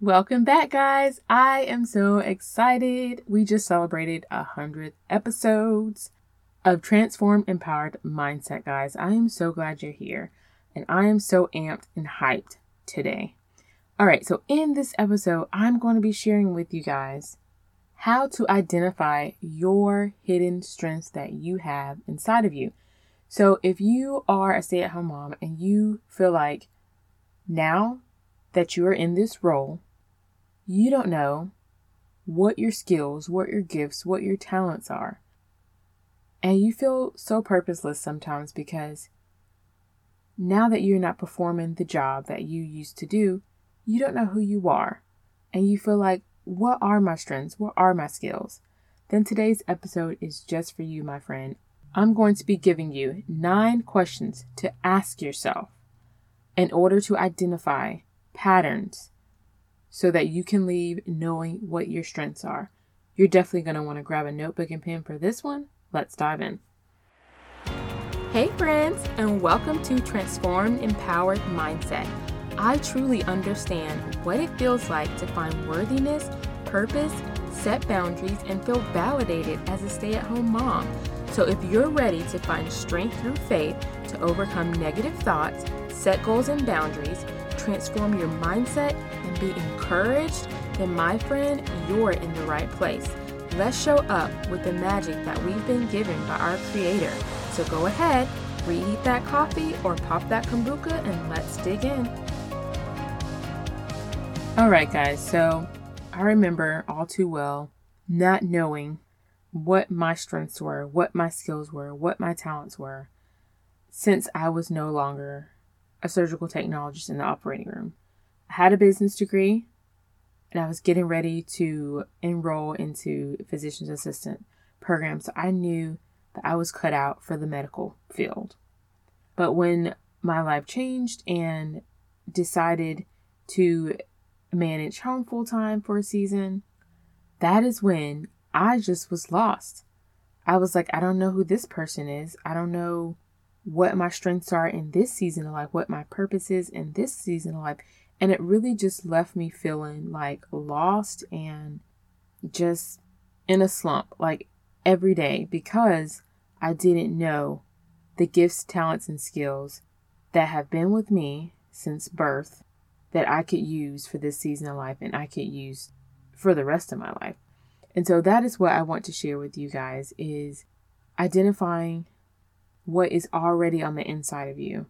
Welcome back, guys. I am so excited. We just celebrated 100 episodes of Transform Empowered Mindset, guys. I am so glad you're here, and I am so amped and hyped today. All right, so in this episode, I'm going to be sharing with you guys how to identify your hidden strengths that you have inside of you. So if you are a stay-at-home mom and you feel like now that you are in this role, you don't know what your skills, what your gifts, what your talents are. And you feel so purposeless sometimes because now that you're not performing the job that you used to do, you don't know who you are. And you feel like, what are my strengths? What are my skills? Then today's episode is just for you, my friend. I'm going to be giving you 9 questions to ask yourself in order to identify patterns so that you can leave knowing what your strengths are. You're definitely going to want to grab a notebook and pen for this one. Let's dive in. Hey friends, and welcome to Transform Empowered Mindset. I truly understand what it feels like to find worthiness, purpose, set boundaries, and feel validated as a stay-at-home mom. So if you're ready to find strength through faith to overcome negative thoughts, set goals and boundaries, transform your mindset, and be encouraged, then my friend, you're in the right place. Let's show up with the magic that we've been given by our Creator. So go ahead, reheat that coffee or pop that kombucha, and let's dig in. All right, guys. So I remember all too well not knowing what my strengths were, what my skills were, what my talents were, since I was no longer a surgical technologist in the operating room. I had a business degree, and I was getting ready to enroll into physician's assistant program. So I knew that I was cut out for the medical field. But when my life changed and decided to manage home full time for a season, that is when I just was lost. I was like, I don't know who this person is. I don't know what my strengths are in this season of life, what my purpose is in this season of life. And it really just left me feeling like lost and just in a slump, like every day, because I didn't know the gifts, talents, and skills that have been with me since birth that I could use for this season of life and I could use for the rest of my life. And so that is what I want to share with you guys, is identifying what is already on the inside of you,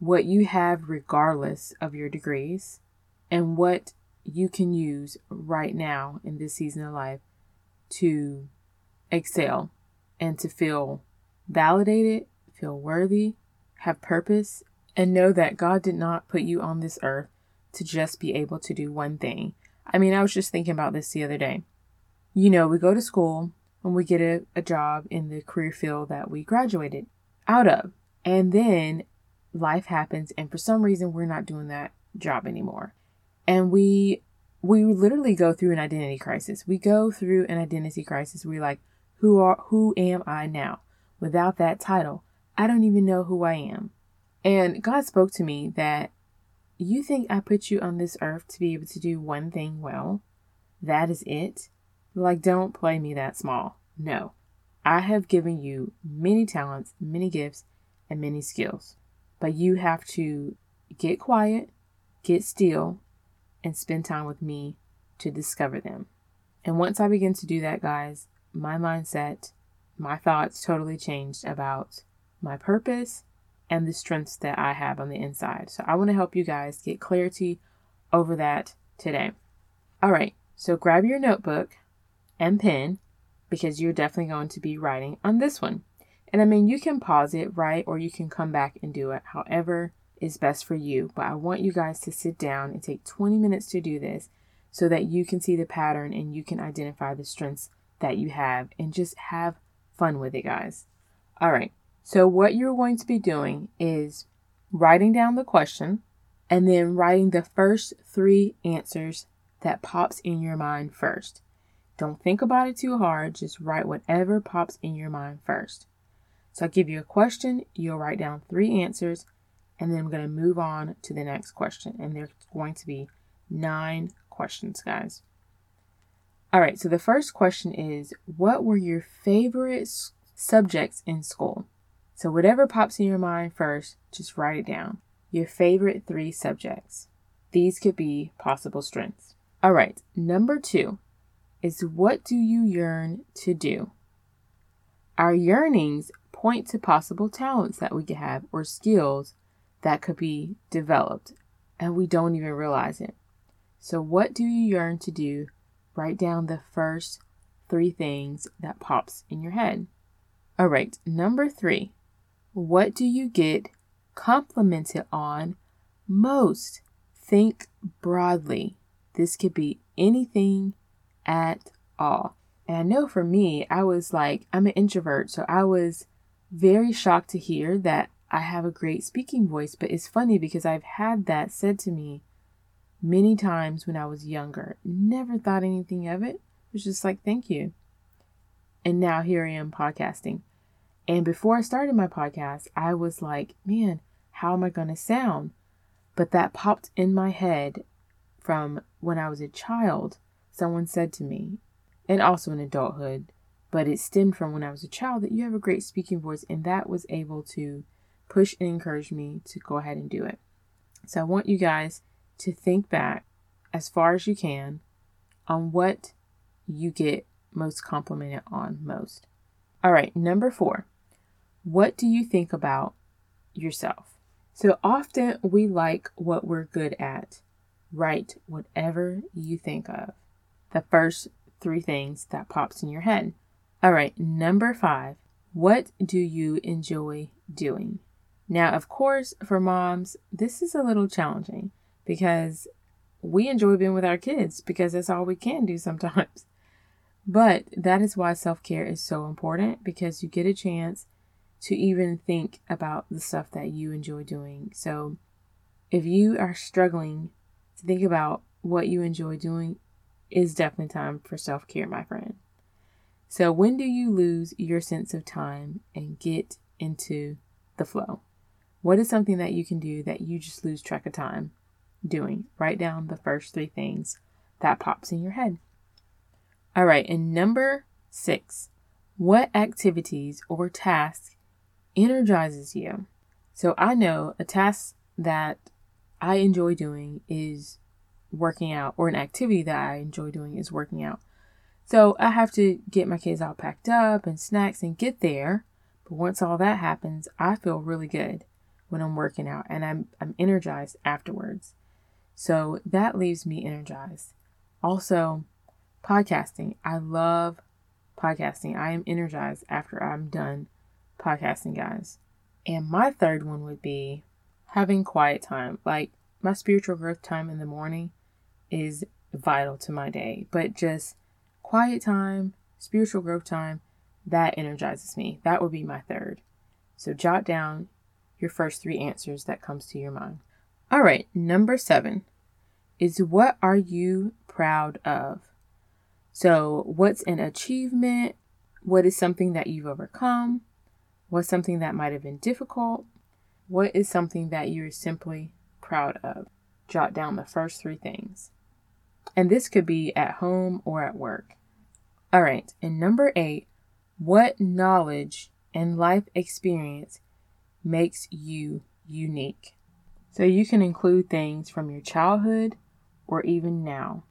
what you have regardless of your degrees, and what you can use right now in this season of life to excel and to feel validated, feel worthy, have purpose, and know that God did not put you on this earth to just be able to do one thing. I mean, I was just thinking about this the other day. You know, we go to school and we get a job in the career field that we graduated out of, and then life happens, and for some reason we're not doing that job anymore, and we literally go through an identity crisis. We're like, who am I now? Without that title, I don't even know who I am. And God spoke to me that, you think I put you on this earth to be able to do one thing well? That is it? Like, don't play me that small. No, I have given you many talents, many gifts, and many skills. But you have to get quiet, get still, and spend time with me to discover them. And once I begin to do that, guys, my mindset, my thoughts totally changed about my purpose and the strengths that I have on the inside. So I want to help you guys get clarity over that today. All right, so grab your notebook and pen, because you're definitely going to be writing on this one. And I mean, you can pause it, right? Or you can come back and do it, however is best for you. But I want you guys to sit down and take 20 minutes to do this so that you can see the pattern and you can identify the strengths that you have, and just have fun with it, guys. All right. So what you're going to be doing is writing down the question and then writing the first 3 answers that pops in your mind first. Don't think about it too hard. Just write whatever pops in your mind first. So I'll give you a question, you'll write down 3 answers, and then I'm going to move on to the next question. And there's going to be 9 questions, guys. All right, so the first question is, what were your favorite subjects in school? So whatever pops in your mind first, just write it down. Your favorite 3 subjects. These could be possible strengths. All right, number 2 is, what do you yearn to do? Our yearnings point to possible talents that we could have or skills that could be developed, and we don't even realize it. So what do you yearn to do? Write down the first 3 things that pops in your head. All right, number 3, what do you get complimented on most? Think broadly. This could be anything at all. And I know for me, I was like, I'm an introvert, so I was very shocked to hear that I have a great speaking voice. But it's funny because I've had that said to me many times when I was younger. Never thought anything of it. It was just like, thank you. And now here I am podcasting. And before I started my podcast, I was like, man, how am I going to sound? But that popped in my head from when I was a child. Someone said to me, and also in adulthood, but it stemmed from when I was a child, that you have a great speaking voice. And that was able to push and encourage me to go ahead and do it. So I want you guys to think back as far as you can on what you get most complimented on most. All right, number 4, what do you think about yourself? So often we like what we're good at. Write whatever you think of. The first 3 things that pops in your head. All right, number 5, what do you enjoy doing? Now, of course, for moms, this is a little challenging, because we enjoy being with our kids because that's all we can do sometimes. But that is why self-care is so important, because you get a chance to even think about the stuff that you enjoy doing. So if you are struggling to think about what you enjoy doing, it's definitely time for self-care, my friend. So when do you lose your sense of time and get into the flow? What is something that you can do that you just lose track of time doing? Write down the first 3 things that pops in your head. All right, and number 6, what activities or tasks energizes you? So I know a task that I enjoy doing is working out, or an activity that I enjoy doing is working out. So I have to get my kids all packed up and snacks and get there. But once all that happens, I feel really good when I'm working out, and I'm energized afterwards. So that leaves me energized. Also, podcasting. I love podcasting. I am energized after I'm done podcasting, guys. And my third one would be having quiet time. Like, my spiritual growth time in the morning is vital to my day, but just quiet time, spiritual growth time, that energizes me. That would be my third. So jot down your first 3 answers that comes to your mind. All right, number 7 is, what are you proud of? So what's an achievement? What is something that you've overcome? What's something that might have been difficult? What is something that you're simply proud of? Jot down the first 3 things. And this could be at home or at work. All right, and number 8, what knowledge and life experience makes you unique? So you can include things from your childhood or even now.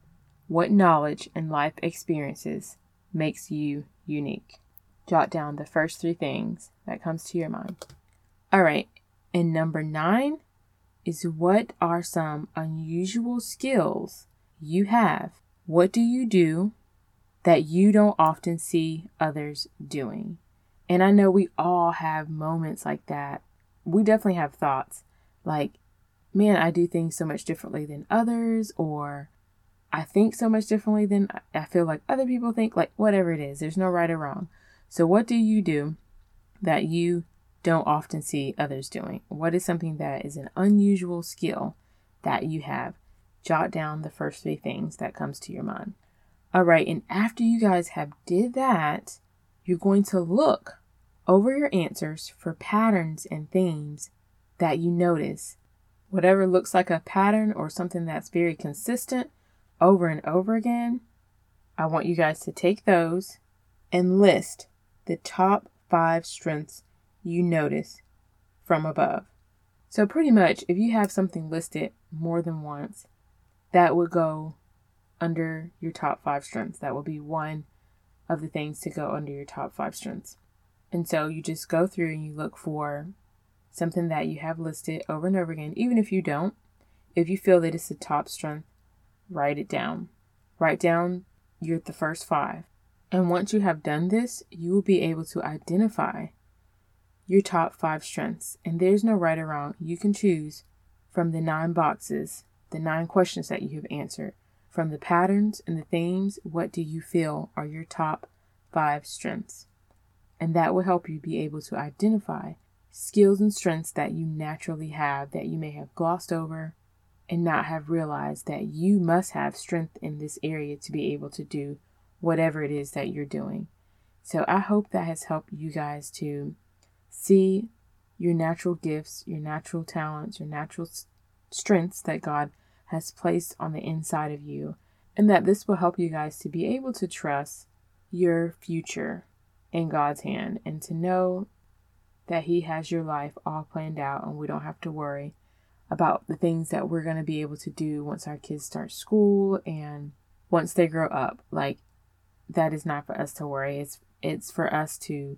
What knowledge and life experiences makes you unique? Jot down the first 3 things that comes to your mind. All right, and number 9 is, what are some unusual skills you have? What do you do that you don't often see others doing? And I know we all have moments like that. We definitely have thoughts like, man, I do things so much differently than others, or I think so much differently than I feel like other people think, like whatever it is. There's no right or wrong. So what do you do that you don't often see others doing? What is something that is an unusual skill that you have? Jot down the first 3 things that comes to your mind. All right. And after you guys have did that, you're going to look over your answers for patterns and themes that you notice. Whatever looks like a pattern or something that's very consistent, over and over again, I want you guys to take those and list the top 5 strengths you notice from above. So pretty much, if you have something listed more than once, that would go under your top 5 strengths. That will be one of the things to go under your top 5 strengths. And so you just go through and you look for something that you have listed over and over again. Even if you don't, if you feel that it's the top strength, write it down. Write down the first 5. And once you have done this, you will be able to identify your top 5 strengths. And there's no right or wrong. You can choose from the 9 boxes, the 9 questions that you have answered. From the patterns and the themes, what do you feel are your top 5 strengths? And that will help you be able to identify skills and strengths that you naturally have that you may have glossed over and not have realized that you must have strength in this area to be able to do whatever it is that you're doing. So I hope that has helped you guys to see your natural gifts, your natural talents, your natural strengths that God has placed on the inside of you, and that this will help you guys to be able to trust your future in God's hand and to know that He has your life all planned out, and we don't have to worry about the things that we're going to be able to do once our kids start school and once they grow up. Like, that is not for us to worry. It's for us to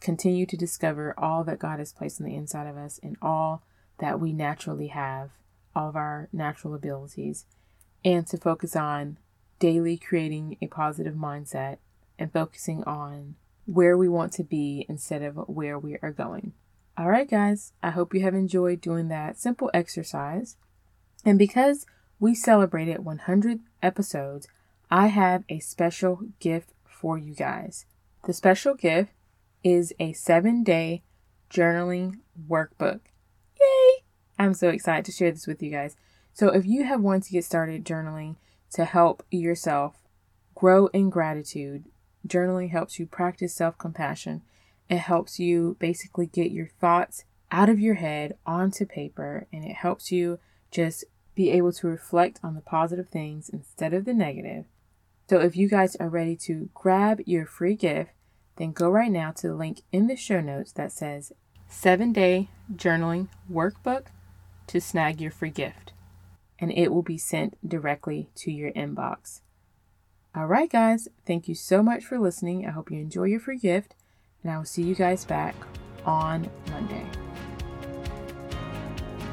continue to discover all that God has placed on the inside of us and all that we naturally have, all of our natural abilities, and to focus on daily creating a positive mindset and focusing on where we want to be instead of where we are going. All right, guys, I hope you have enjoyed doing that simple exercise. And because we celebrated 100 episodes, I have a special gift for you guys. The special gift is a 7-day journaling workbook. Yay! I'm so excited to share this with you guys. So if you have wanted to get started journaling to help yourself grow in gratitude, journaling helps you practice self-compassion. It helps you basically get your thoughts out of your head onto paper, and it helps you just be able to reflect on the positive things instead of the negative. So if you guys are ready to grab your free gift, then go right now to the link in the show notes that says 7-day journaling workbook to snag your free gift, and it will be sent directly to your inbox. All right, guys, thank you so much for listening. I hope you enjoy your free gift, and I will see you guys back on Monday.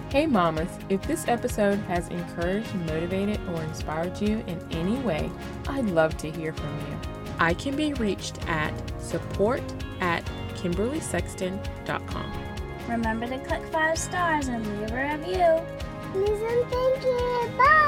Hey, mamas, if this episode has encouraged, motivated, or inspired you in any way, I'd love to hear from you. I can be reached at support@KimberlySexton.com. Remember to click 5 stars and leave a review. Listen, thank you. Bye.